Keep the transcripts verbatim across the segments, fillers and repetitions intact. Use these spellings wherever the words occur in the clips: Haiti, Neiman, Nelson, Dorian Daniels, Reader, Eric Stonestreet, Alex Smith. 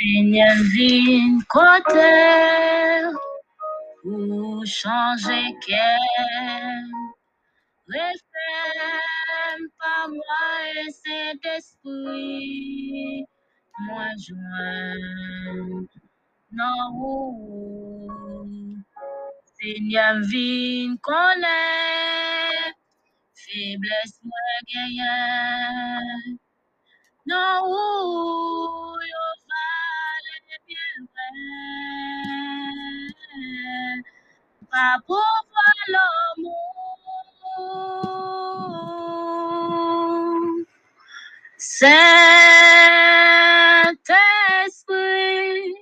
Seigneur, vin côté pour changer qu'elle. Refais par moi et Saint-Esprit, moi joins. Non, Seigneur, vin connaît, faiblesse moi gagne. Non, pas pour l'amour, Saint-Esprit,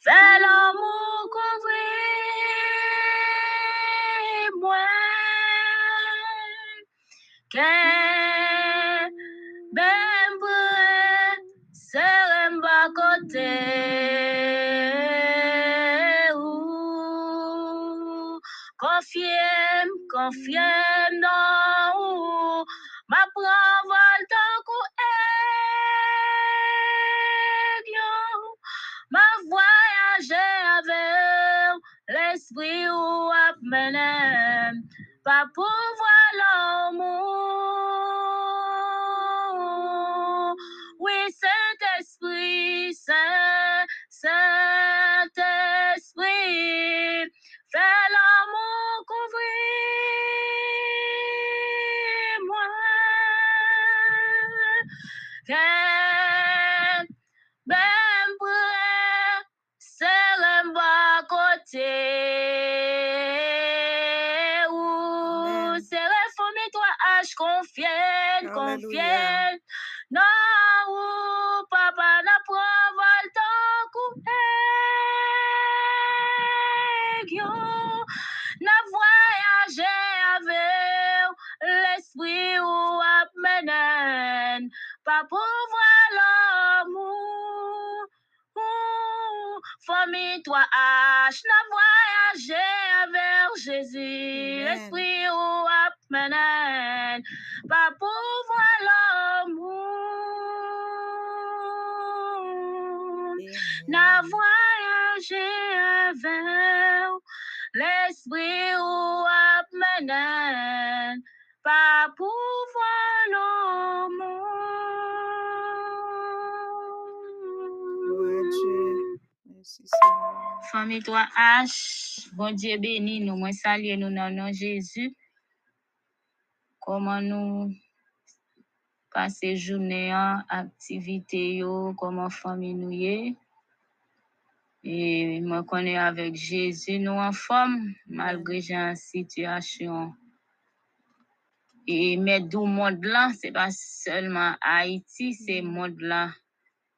fais l'amour couvrir moi, que même brûle, serem pas côté. Confiem, confiem, non, ma prendre tant qu'on est, ma voyager avec l'esprit où apmener, pas pour voir l'amour. Oui, Saint-Esprit, Saint, Saint-Esprit, fais l'amour couvrir moi. Que même brûler, c'est le bon côté. Ou c'est réformer toi, H, confier, confier. Non, ou papa n'a pas le temps couper. N'a voyagé avec l'esprit où apmène, pas pour voir l'amour. Famille, toi, H, n'a voyagé avec Jésus, l'esprit où apmène, pas pour voir l'amour. N'a voyagé avec l'esprit ou apmène, pas pour voir l'amour. Oui, Dieu. Merci, Seigneur. Famille trois H, bon Dieu béni nous, moi saluer nous dans le nom de Jésus. Comment nous passer journée en activité, yo, comment famille nous est. Et je connais avec Jésus, nous en forme, malgré la situation. Et mais d'où le monde là, ce n'est pas seulement Haïti, c'est le monde là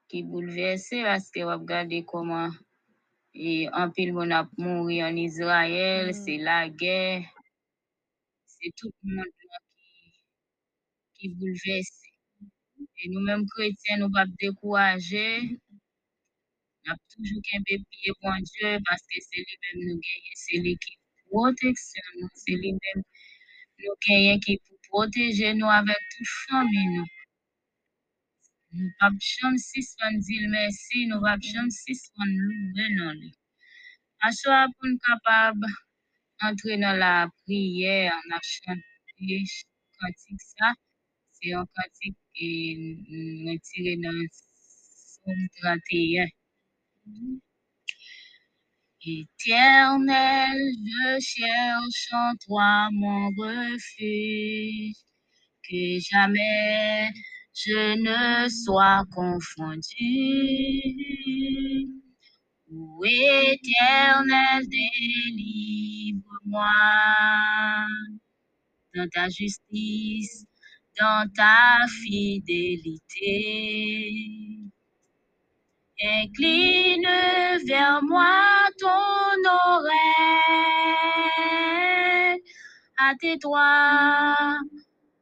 qui bouleverse parce que vous regardez comment et un pile monde a mouru en Israël, mm. C'est la guerre, c'est tout le monde là qui, qui bouleverse. Et nous-mêmes chrétiens, nous ne pouvons pas décourager. Il y a toujours qu'un bébé pour Dieu parce que c'est lui-même nous gagnons, c'est lui qui nous protection, c'est lui-même nous gagnons qui nous protéger nous avec toute famille. Nous ne pouvons pas jamais suspendre dire merci, nous ne pouvons jamais suspendre louer non. À chaque fois qu'on est capable d'entrer dans la prière, on a chanté un cantique ça, c'est un cantique qui est retiré dans le psaume trente et un. Éternel, je cherche en toi mon refuge, que jamais je ne sois confondu. Ô Éternel, délivre-moi dans ta justice, dans ta fidélité. Incline vers moi ton oreille, à tes doigts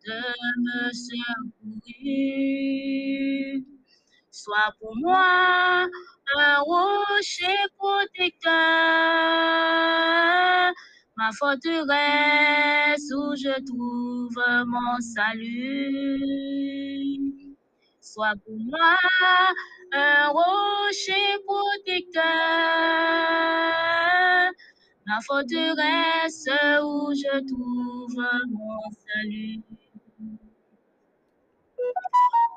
de me secourir. Sois pour moi un rocher protecteur, ma forteresse où je trouve mon salut. Sois pour moi un rocher rocher protecteur, ma forteresse où je trouve mon salut.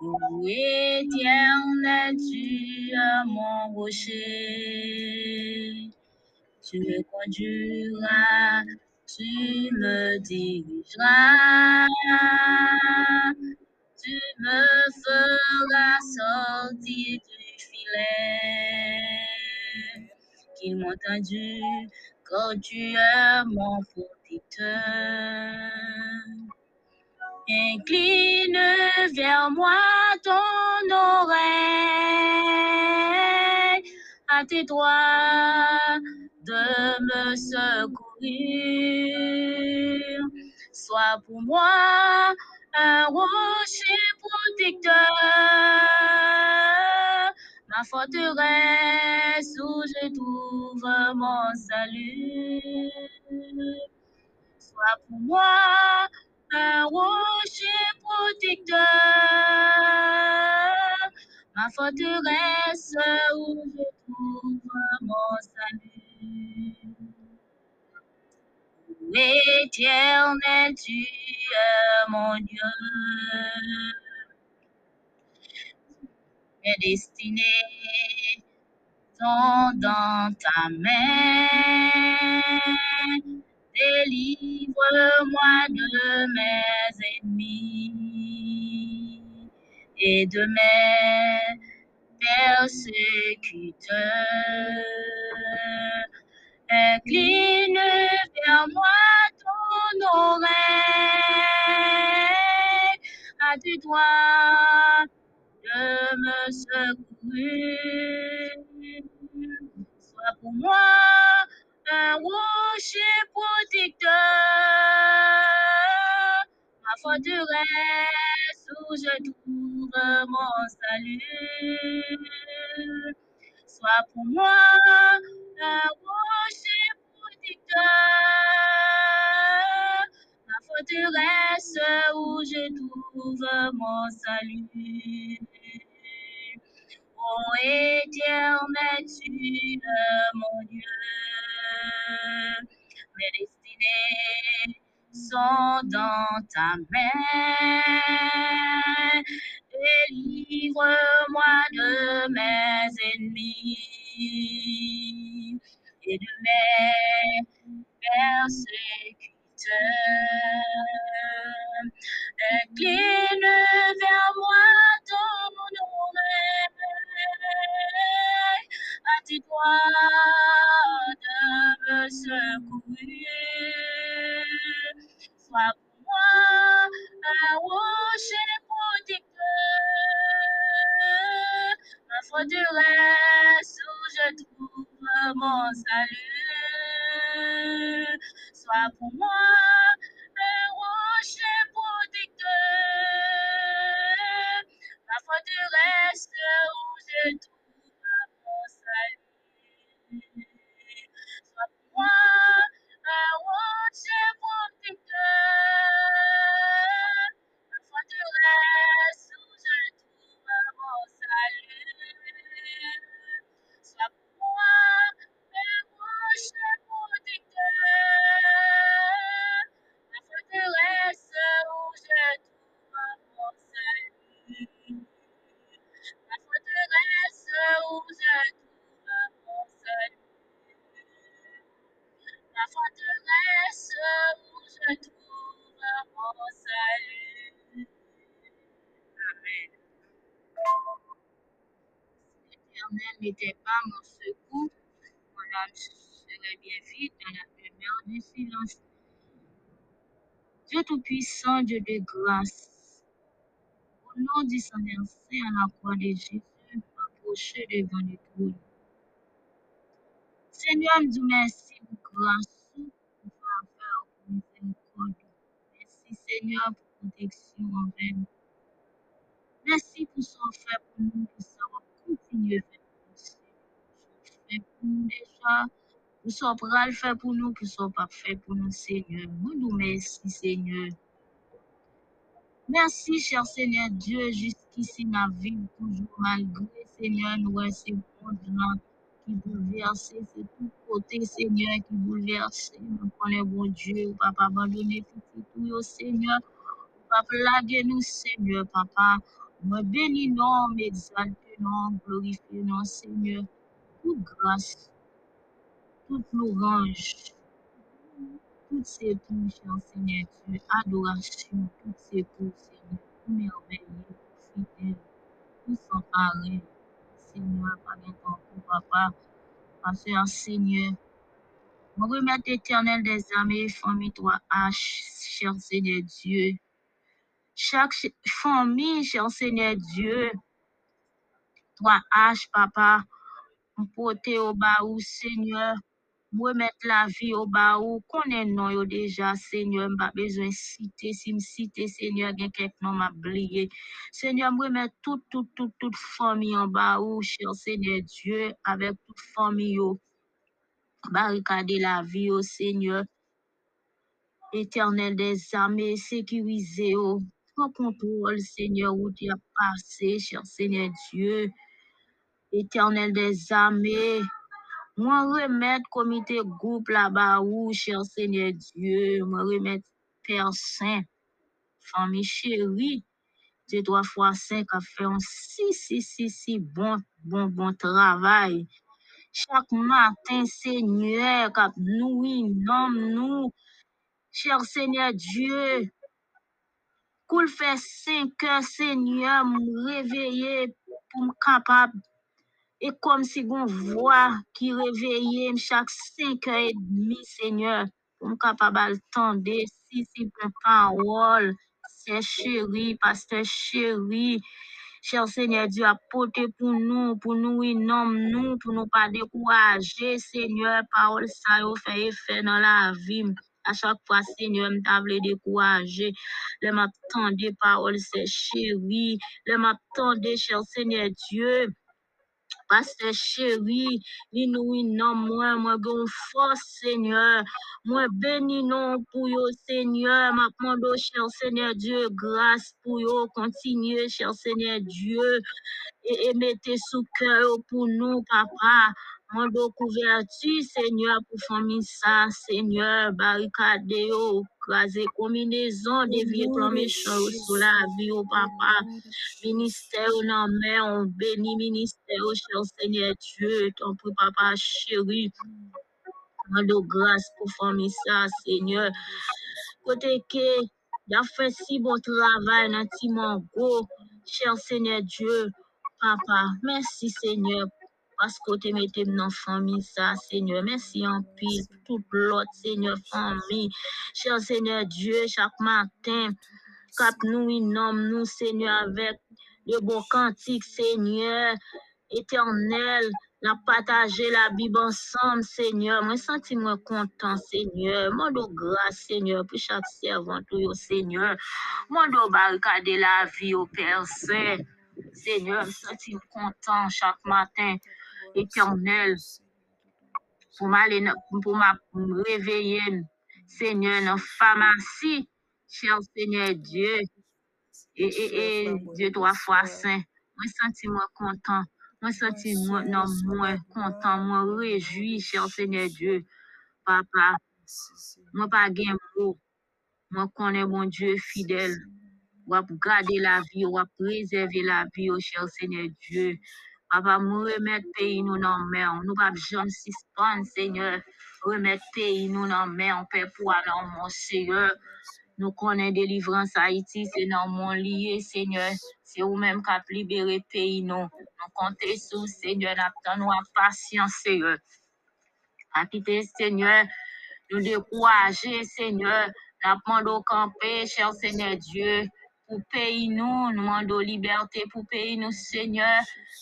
Ô Éternel, tu es mon rocher, tu me conduiras, tu me dirigeras, tu me feras sortir du filet qu'ils m'ont tendu, quand tu es mon protecteur. Incline vers moi ton oreille, à tes doigts de me secourir. Sois pour moi un rocher protecteur, ma forteresse où je trouve mon salut. Sois pour moi un rocher protecteur, ma forteresse où je trouve mon salut. Ô Éternel, tu es mon Dieu, mes destinées sont dans ta main. Délivre-moi de mes ennemis et de mes persécuteurs. Incline vers moi ton oreille, à tes doigts de me secourir. Sois pour moi un rocher protecteur, ma forteresse où je trouve mon salut. Sois pour moi un rocher protecteur, ma forteresse où je trouve mon salut. Ô Éternel, tu es mon Dieu, mes destinées sont dans ta main. Délivre-moi de mes ennemis et de mes persécuteurs. Incline vers moi ton oreille, à tes doigts de me secourir. Sois pour moi un rocher protecteur, ma forteresse où je trouve mon salut. Sois pour moi un rocher protecteur, ma forteresse où je trouve mon salut. Sois pour moi un rocher protecteur, ma forteresse où je trouve mon salut. Sois pour moi un rocher protecteur, ma forteresse où je trouve mon salut. Ma forteresse où je trouve mon salut. Ma forteresse où je trouve mon salut. Amen. Si l'Éternel n'était pas mon secours, mon âme serait bien vite dans la demeure du silence. Dieu Tout-Puissant, Dieu de grâce, au nom du sang versé à la croix de Jésus, approchez devant le trône. Seigneur, nous merci pour grâce, pour faveur, pour miséricorde. Merci, Seigneur, pour protection envers nous. Merci pour son fait pour nous, pour savoir continuer à faire pour nous. Pour nous déjà, pour son bras fait pour nous, pour son parfait pour nous, Seigneur. Nous nous merci, Seigneur. Merci, cher Seigneur Dieu, jusqu'ici, la vie toujours malgré, Seigneur, nous recevons de l'eau qui bouleverse, c'est tout côté, Seigneur, qui bouleverse. Nous prenons, bon Dieu, papa, abandonner tout, tout, Seigneur. Papa, plaguez nous, Seigneur, papa. Moi, bénis nous, m'exalte nous, glorifie nous, Seigneur. Toute grâce, toute louange, toutes ces pour, cher Seigneur Dieu, adoration, toutes ces pour, Seigneur, tout merveilleux, tout fidèle, tout sans pareil, Seigneur, par exemple, papa, pasteur, Seigneur. Mon remède éternel des armées, famille trois H, cher Seigneur Dieu. Chaque famille, cher Seigneur Dieu, trois H, papa, porter au bas où, Seigneur. Remettre la vie au bas où, connaissons nous déjà, Seigneur, m'a besoin citer, si me citer, Seigneur, gen quelqu'un non m'a oublié. Seigneur, remettre toute, toute, toute, toute famille en bas où, cher Seigneur Dieu, avec toute famille au barricader la vie au Seigneur, éternel des armées, sécurisé au, prends contrôle, Seigneur, où tu as passé, cher Seigneur Dieu, éternel des armées. Moi, remettre comité groupe là-bas où, cher Seigneur Dieu, moi, remettre Père Saint, famille chérie, deux, trois fois cinq, a fait un si, si, si, si, bon, bon, bon travail. Chaque matin, Seigneur, cap nous, nomme nous, cher Seigneur Dieu, qu'on fait cinq heures, Seigneur, me réveiller pour me capable. Et comme si on voit qui réveillait chaque cinq heures et demie, Seigneur, pour me capable d'entendre si c'est pour parole, c'est chéri, pasteur chéri, cher Seigneur Dieu, apportez pour nous, pour nous, oui, non, nous, pour nous pas décourager, Seigneur, parole, ça, vous fait effet dans la vie. À chaque fois, Seigneur, je t'avais découragé. Je m'attendais, parole, c'est chéri. Je m'attendais, cher Seigneur Dieu. Pasteur chéri, nous non moi, moi gon force Seigneur, moi béni non pour yo Seigneur, m'a demandé cher Seigneur Dieu grâce pour yo continuer cher Seigneur Dieu et, et mettez sous cœur pour nous papa, moi de couverture Seigneur pour famille ça Seigneur, barricade yo, crasé combinaison dévier plan méchant sous la vie au papa, ministère non mais on béni ministère cher Seigneur Dieu, ton papa chéri, rends grâce pour famille ça, Seigneur. Côté que, il a fait si bon travail, dans go, cher Seigneur Dieu, papa, merci Seigneur, parce que tu mettez dans famille ça, Seigneur. Merci en pile, toute l'autre, Seigneur, famille, cher Seigneur Dieu, chaque matin, cap nous, il nomme nous, Seigneur, avec le bon cantique, Seigneur. Éternel, la partager la Bible ensemble, Seigneur. Moi, senti-moi content, Seigneur. Moi, de grâce, Seigneur, pour chaque servant, tout, Seigneur. Moi, de barricader la vie au Père Saint. Seigneur, me senti-moi content chaque matin. Éternel, pour me réveiller, Seigneur, dans la pharmacie, cher Seigneur Dieu. Et, et, et Dieu, trois fois saint. Moi, senti-moi content. Moi, senti, moi, non, moi, content, moi, réjouis, cher Seigneur Dieu, papa. Moi, pas gain mot. Moi, connais mon Dieu fidèle. Moi, garder la vie, moi, préserver la vie, oh, cher Seigneur Dieu. Papa, moi, remettre pays, nous, non, mais on nous va jamais suspendre, Seigneur. Remettre pays, nous, non, mais on peut pouvoir, non, mon Seigneur. Nous connaissons délivrance Haïti, c'est dans mon lié, Seigneur. C'est vous-même qui avez libéré le pays, nous. Nous comptons sur Seigneur, nous avons patience, Seigneur. Acquittez, Seigneur, nous décourager, Seigneur. Nous demandons camper, cher Seigneur Dieu, pour pays, nous. Nous demandons liberté pour pays, nous, Seigneur.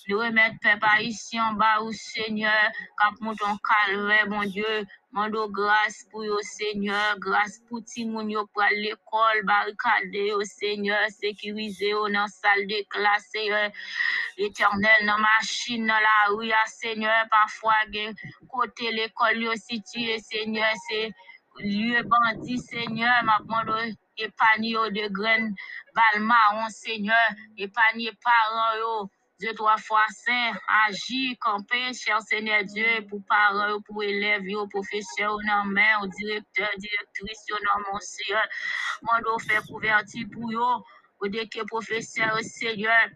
Nous remettons peuple ici en bas, où, Seigneur, quand nous montons calvaire, mon Dieu. Mando grâce pour yo, Seigneur, grâce pour Timoun yo pour l'école, barricade yo, Seigneur, sécurisé yo dans salle de classe, Seigneur, éternel dans machine, dans la rue, Seigneur, parfois, côté l'école yo situé, Seigneur, c'est lieu bandit, Seigneur, ma mando épargne yo de graines, balma, on, Seigneur, épargne parents yo. Dieu trois fois saint, agir, camper, cher Seigneur Dieu, pour parents, pour élèves, pour professeurs, non main, au directeur, directrice, non monsieur. Mando fait couverture pour eux, ou dès que professeur, Seigneur.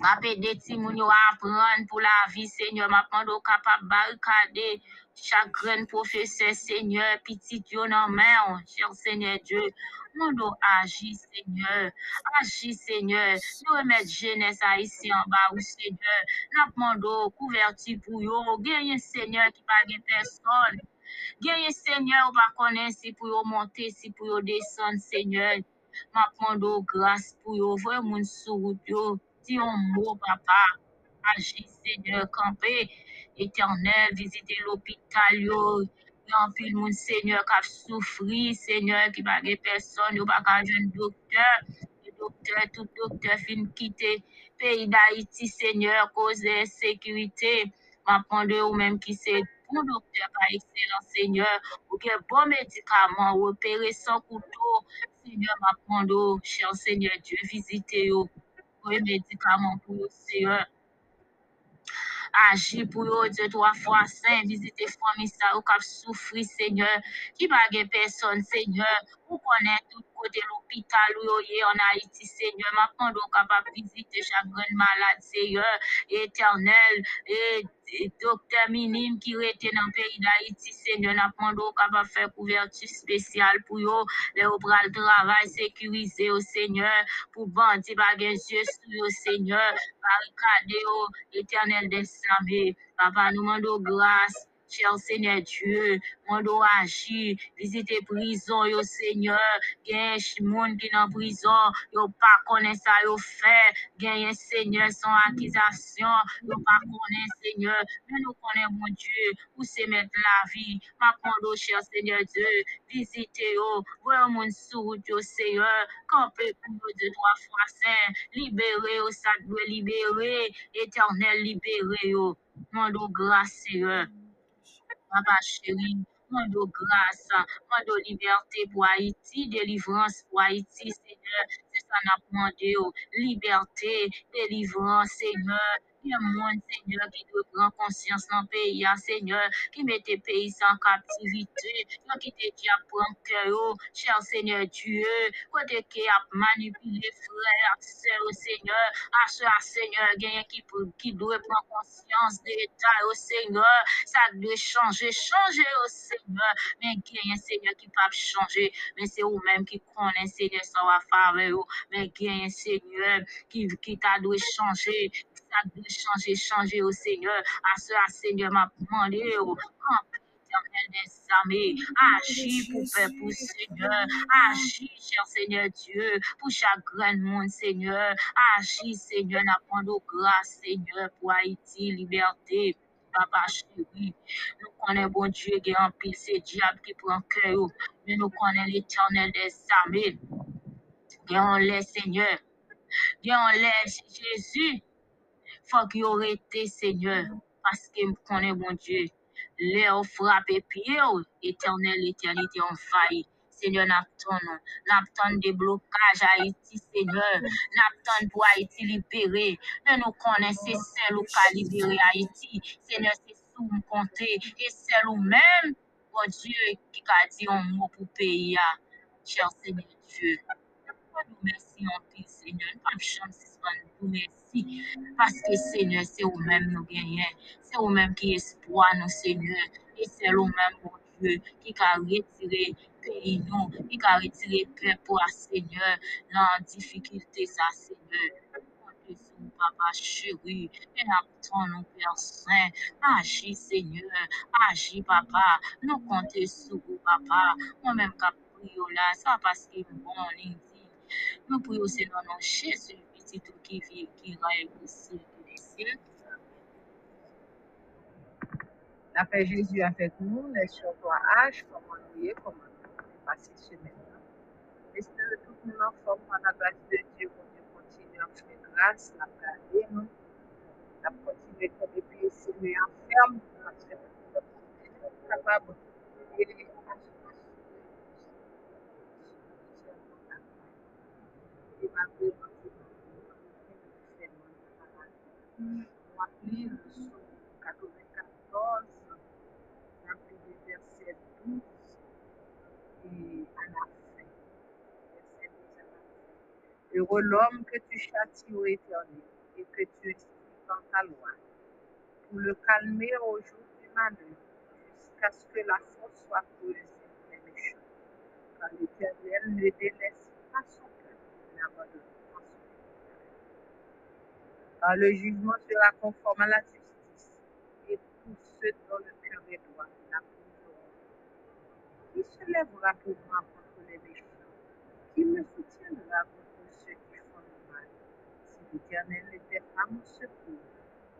Rappelez des petits mounions à apprendre pour la vie, Seigneur. Maintenant, nous sommes capables de barricader chaque grand professeur, Seigneur. Petit Dieu, non, mais, cher Seigneur Dieu. Nous agis, Seigneur. Agis, Seigneur. Nous remettons jeunesse ici en bas, Seigneur. Nous demandons couverture pour eux. Gagnez, Seigneur, qui ne gagne personne. Gagnez, Seigneur, par connaître si pour monter, si pour descendre, Seigneur. Nous demandons grâce pour eux. Voyez, mon sourire. Si on mot, papa, agis, Seigneur, campé, éternel, visitez l'hôpital, en pile, mon Seigneur, qui a souffri, Seigneur, qui n'a pas personne, qui n'a pas un docteur, le docteur, tout docteur, fin quitter pays d'Haïti, Seigneur, cause de sécurité, m'apprend de ou même qui c'est bon docteur par excellence, Seigneur, ou qui est bon médicament, repéré sans couteau, Seigneur, m'apprend de, cher Seigneur Dieu, visitez vous médicaments pour eux, Seigneur. Agis pour eux, Dieu, trois fois saint, visitez famille, ça, ou cap souffrir, Seigneur, qui bague personne, Seigneur, ou connaît tout côté l'hôpital, ou yé en Haïti, Seigneur, maintenant, donc, capable visiter chaque grande malade, Seigneur, éternel, et docteur minime qui était dans le pays d'Haïti, Seigneur, n'a pas capable de faire couverture spéciale pour eux, les bras de travail sécurisé au Seigneur, pour bandits, bagages, yeux sur le Seigneur, barricadé au éternel des armées. Papa, nous demandons grâce, cher Seigneur Dieu, on doit agir, visiter prison, yo Seigneur, gagne moun qui dans prison, yo pas connaît ça, yo fait, gagne Seigneur sans accusation, yo pas connaît Seigneur, mais nous connaît mon Dieu, où c'est mettre la vie, ma condo, cher Seigneur Dieu, visitez yo, voyez mon sourd, yo Seigneur, camper pour nous de trois fois saint, libérez yo, ça doit libérer, éternel libérez yo, mando grâce Seigneur. Papa chéri, mando grâce, mando liberté pour Haïti, délivrance pour Haïti, Seigneur, c'est ça n'a demandé, liberté, délivrance, Seigneur, il y a monde, Seigneur, qui doit prendre conscience dans le pays, Seigneur, qui mettait pays en captivité, qui te dit à prendre cœur, cher Seigneur Dieu, côté qui a manipulé frère, sœur au Seigneur, à ce Seigneur, gagne qui qui doit prendre conscience de l'état au Seigneur, ça doit changer, changer au Seigneur, mais gagne Seigneur qui peut changer, mais c'est vous-même qui connaît Seigneur ça va faire, mais gagne Seigneur qui qui t'a doit changer. Ça doit changer, changer au Seigneur. À ce Seigneur m'a demandé, au éternel des armées, agis pour faire pour Seigneur. Agis, cher Seigneur Dieu, pour chaque grand monde, Seigneur. Agis, Seigneur, n'apprenons grâce, Seigneur, pour Haïti, liberté, papa chéri. Nous connaissons bon Dieu qui est en pile, c'est diable qui prend cœur. Mais nous connaissons l'éternel des armées. Et on laisse, Seigneur. Et on laisse, Jésus. Faut qu'il aurait été, Seigneur, parce que me connaît mon Dieu. L'air frappe et pied, éternel, éternité, on faillit. Seigneur, n'attend, n'attend des blocages à Haïti, Seigneur, n'attend pour Haïti libéré. Mais nous connaissons celle où qu'a libéré Haïti. Seigneur, c'est sous nous compter. Et celle où même, mon Dieu, qui a dit un mot pour payer. Cher Seigneur Dieu, nous merci en paix, Seigneur, pas de chance, nous merci. Parce que Seigneur, c'est vous-même nous gagnons. C'est vous-même qui espoir nous, Seigneur. Et c'est vous-même, mon Dieu, qui a retiré pays nous, qui a retiré peur pour Seigneur, dans difficulté, ça, Seigneur. Papa chéri, et nous, Père Saint, agis, Seigneur, agis, Papa, nous comptons sur vous, Papa, moi-même, Caprio, là, ça, parce que bon, nous prions au Seigneur, non, Jésus, petit tout qui vit, qui règne au ciel. La paix Jésus avec nous, laisse sur toi, âge, comment nous comment nous passer ce maintenant. Espérons que tout nous en forme à la grâce de Dieu, pour Dieu continue à faire grâce, la paix à nous. La continuer comme les pays, c'est nous enferme, nous capables de nous Thank you. vírus, catorze, na primeira versete doze e à la fin. Verset douze à la fin. Heureux l'homme que tu châties, ô Éternel, et que tu instruis dans ta loi, pour le calmer au jour du malheur, jusqu'à ce que la force soit creusée des méchants. Car l'Éternel ne délaisse pas son peuple, n'abandonne pas son peuple. Car le jugement sera conforme à la justice, et pour ceux dont le cœur est droit, l'approuveront. Qui se lèvera pour moi contre les méchants? Qui me soutiendra contre ceux qui font le mal? Si l'Éternel n'était pas mon secours,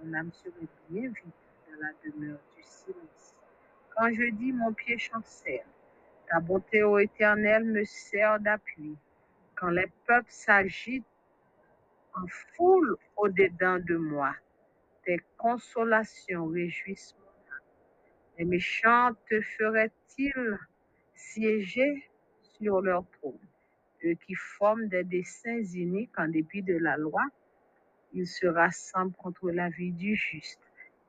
mon âme serait bien vite dans la demeure du silence. Quand je dis mon pied chancelle, ta bonté, ô Éternel, me sert d'appui. Quand les peuples s'agitent en foule au-dedans de moi, tes consolations réjouissent mon âme. Les méchants te feraient-ils siéger sur leur trône? Eux qui forment des desseins iniques en dépit de la loi, ils se rassemblent contre la vie du juste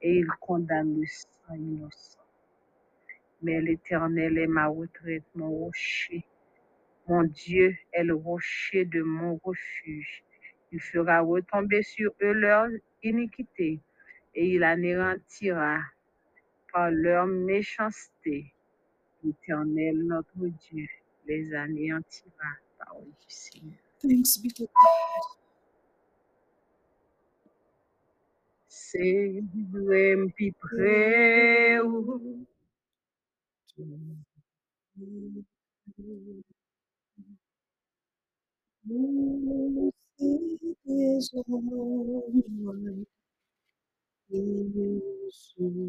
et ils condamnent le sang innocent. Mais l'Éternel est ma retraite, mon rocher. Mon Dieu est le rocher de mon refuge. Il fera retomber sur eux leur iniquité et il anéantira par leur méchanceté. L'Éternel, notre Dieu, les anéantira. Parole du Seigneur. Thanks be to God. C'est même plus près où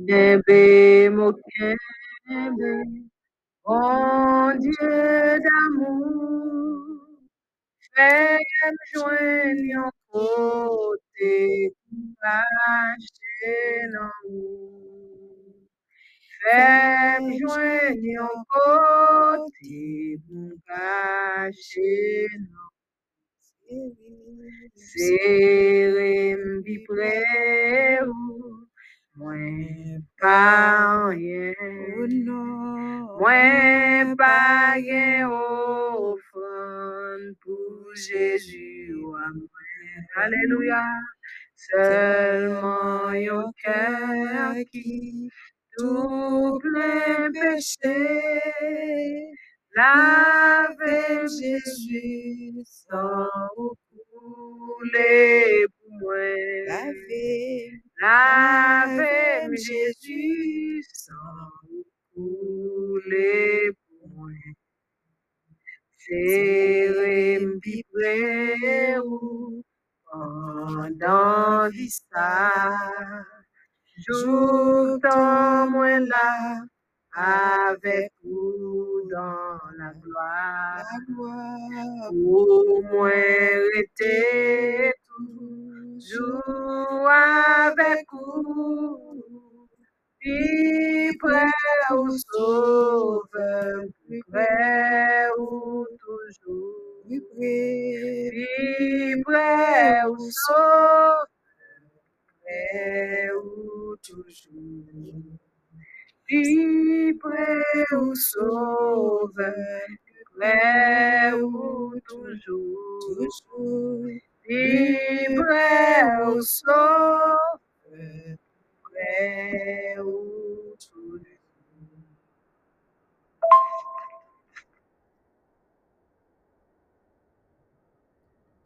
Bébé, mon Dieu d'amour, fais-moi joindre encore tes courages d'amour. Fèm jwen yon kote pou kache nan. Serem bi pre ou, mwen pa yen. Mwen pa yen ofran pou Jésus a mwen. Alléluia. Seulement yon cœur qui tous les péchés, lave Jésus sans couler pour moi. Lave Jésus sans couler pour moi. Serrez mes bras pendant vista. Jour dans moi là, avec vous dans la gloire. Pour moi rester toujours avec vous. Puis près au sauveur, puis près ou toujours. Puis près au sauveur. Près ou toujours, puis près ou sauveur, près ou toujours, puis près ou sauveur,